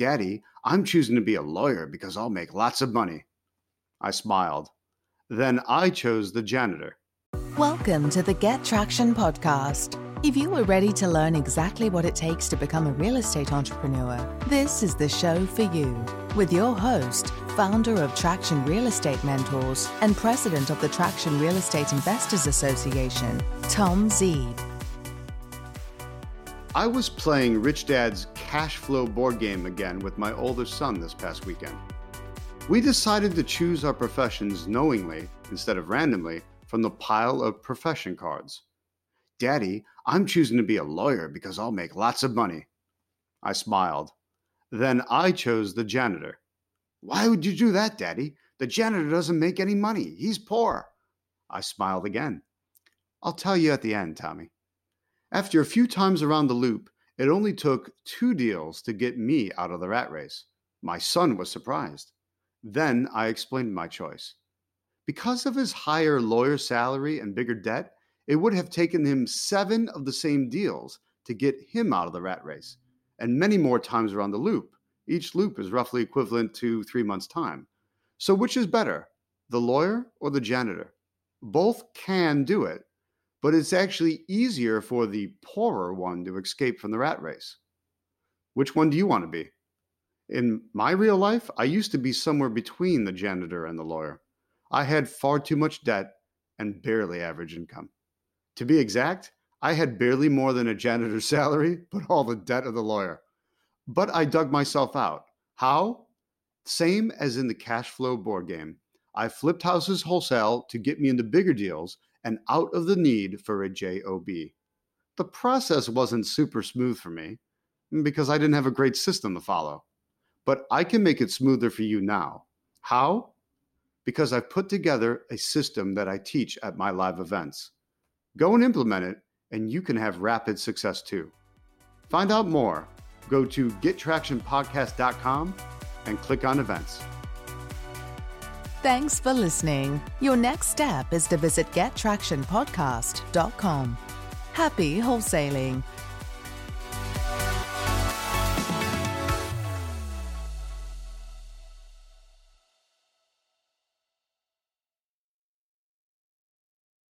Daddy, I'm choosing to be a lawyer because I'll make lots of money. I smiled. Then I chose the janitor. Welcome to the Get Traction Podcast. If you are ready to learn exactly what it takes to become a real estate entrepreneur, this is the show for you. With your host, founder of Traction Real Estate Mentors and president of the Traction Real Estate Investors Association, Tom Zee. I was playing Rich Dad's Cashflow board game again with my older son this past weekend. We decided to choose our professions knowingly instead of randomly from the pile of profession cards. Daddy, I'm choosing to be a lawyer because I'll make lots of money. I smiled. Then I chose the janitor. Why would you do that, Daddy? The janitor doesn't make any money. He's poor. I smiled again. I'll tell you at the end, Tommy. After a few times around the loop, it only took 2 deals to get me out of the rat race. My son was surprised. Then I explained my choice. Because of his higher lawyer salary and bigger debt, it would have taken him 7 of the same deals to get him out of the rat race, and many more times around the loop. Each loop is roughly equivalent to 3 months' time. So which is better, the lawyer or the janitor? Both can do it, but it's actually easier for the poorer one to escape from the rat race. Which one do you want to be? In my real life, I used to be somewhere between the janitor and the lawyer. I had far too much debt and barely average income. To be exact, I had barely more than a janitor's salary, but all the debt of the lawyer. But I dug myself out. How? Same as in the cash flow board game. I flipped houses wholesale to get me into bigger deals and out of the need for a JOB. The process wasn't super smooth for me because I didn't have a great system to follow. But I can make it smoother for you now. How? Because I've put together a system that I teach at my live events. Go and implement it, and you can have rapid success too. Find out more. Go to gettractionpodcast.com and click on events. Thanks for listening. Your next step is to visit gettractionpodcast.com. Happy wholesaling.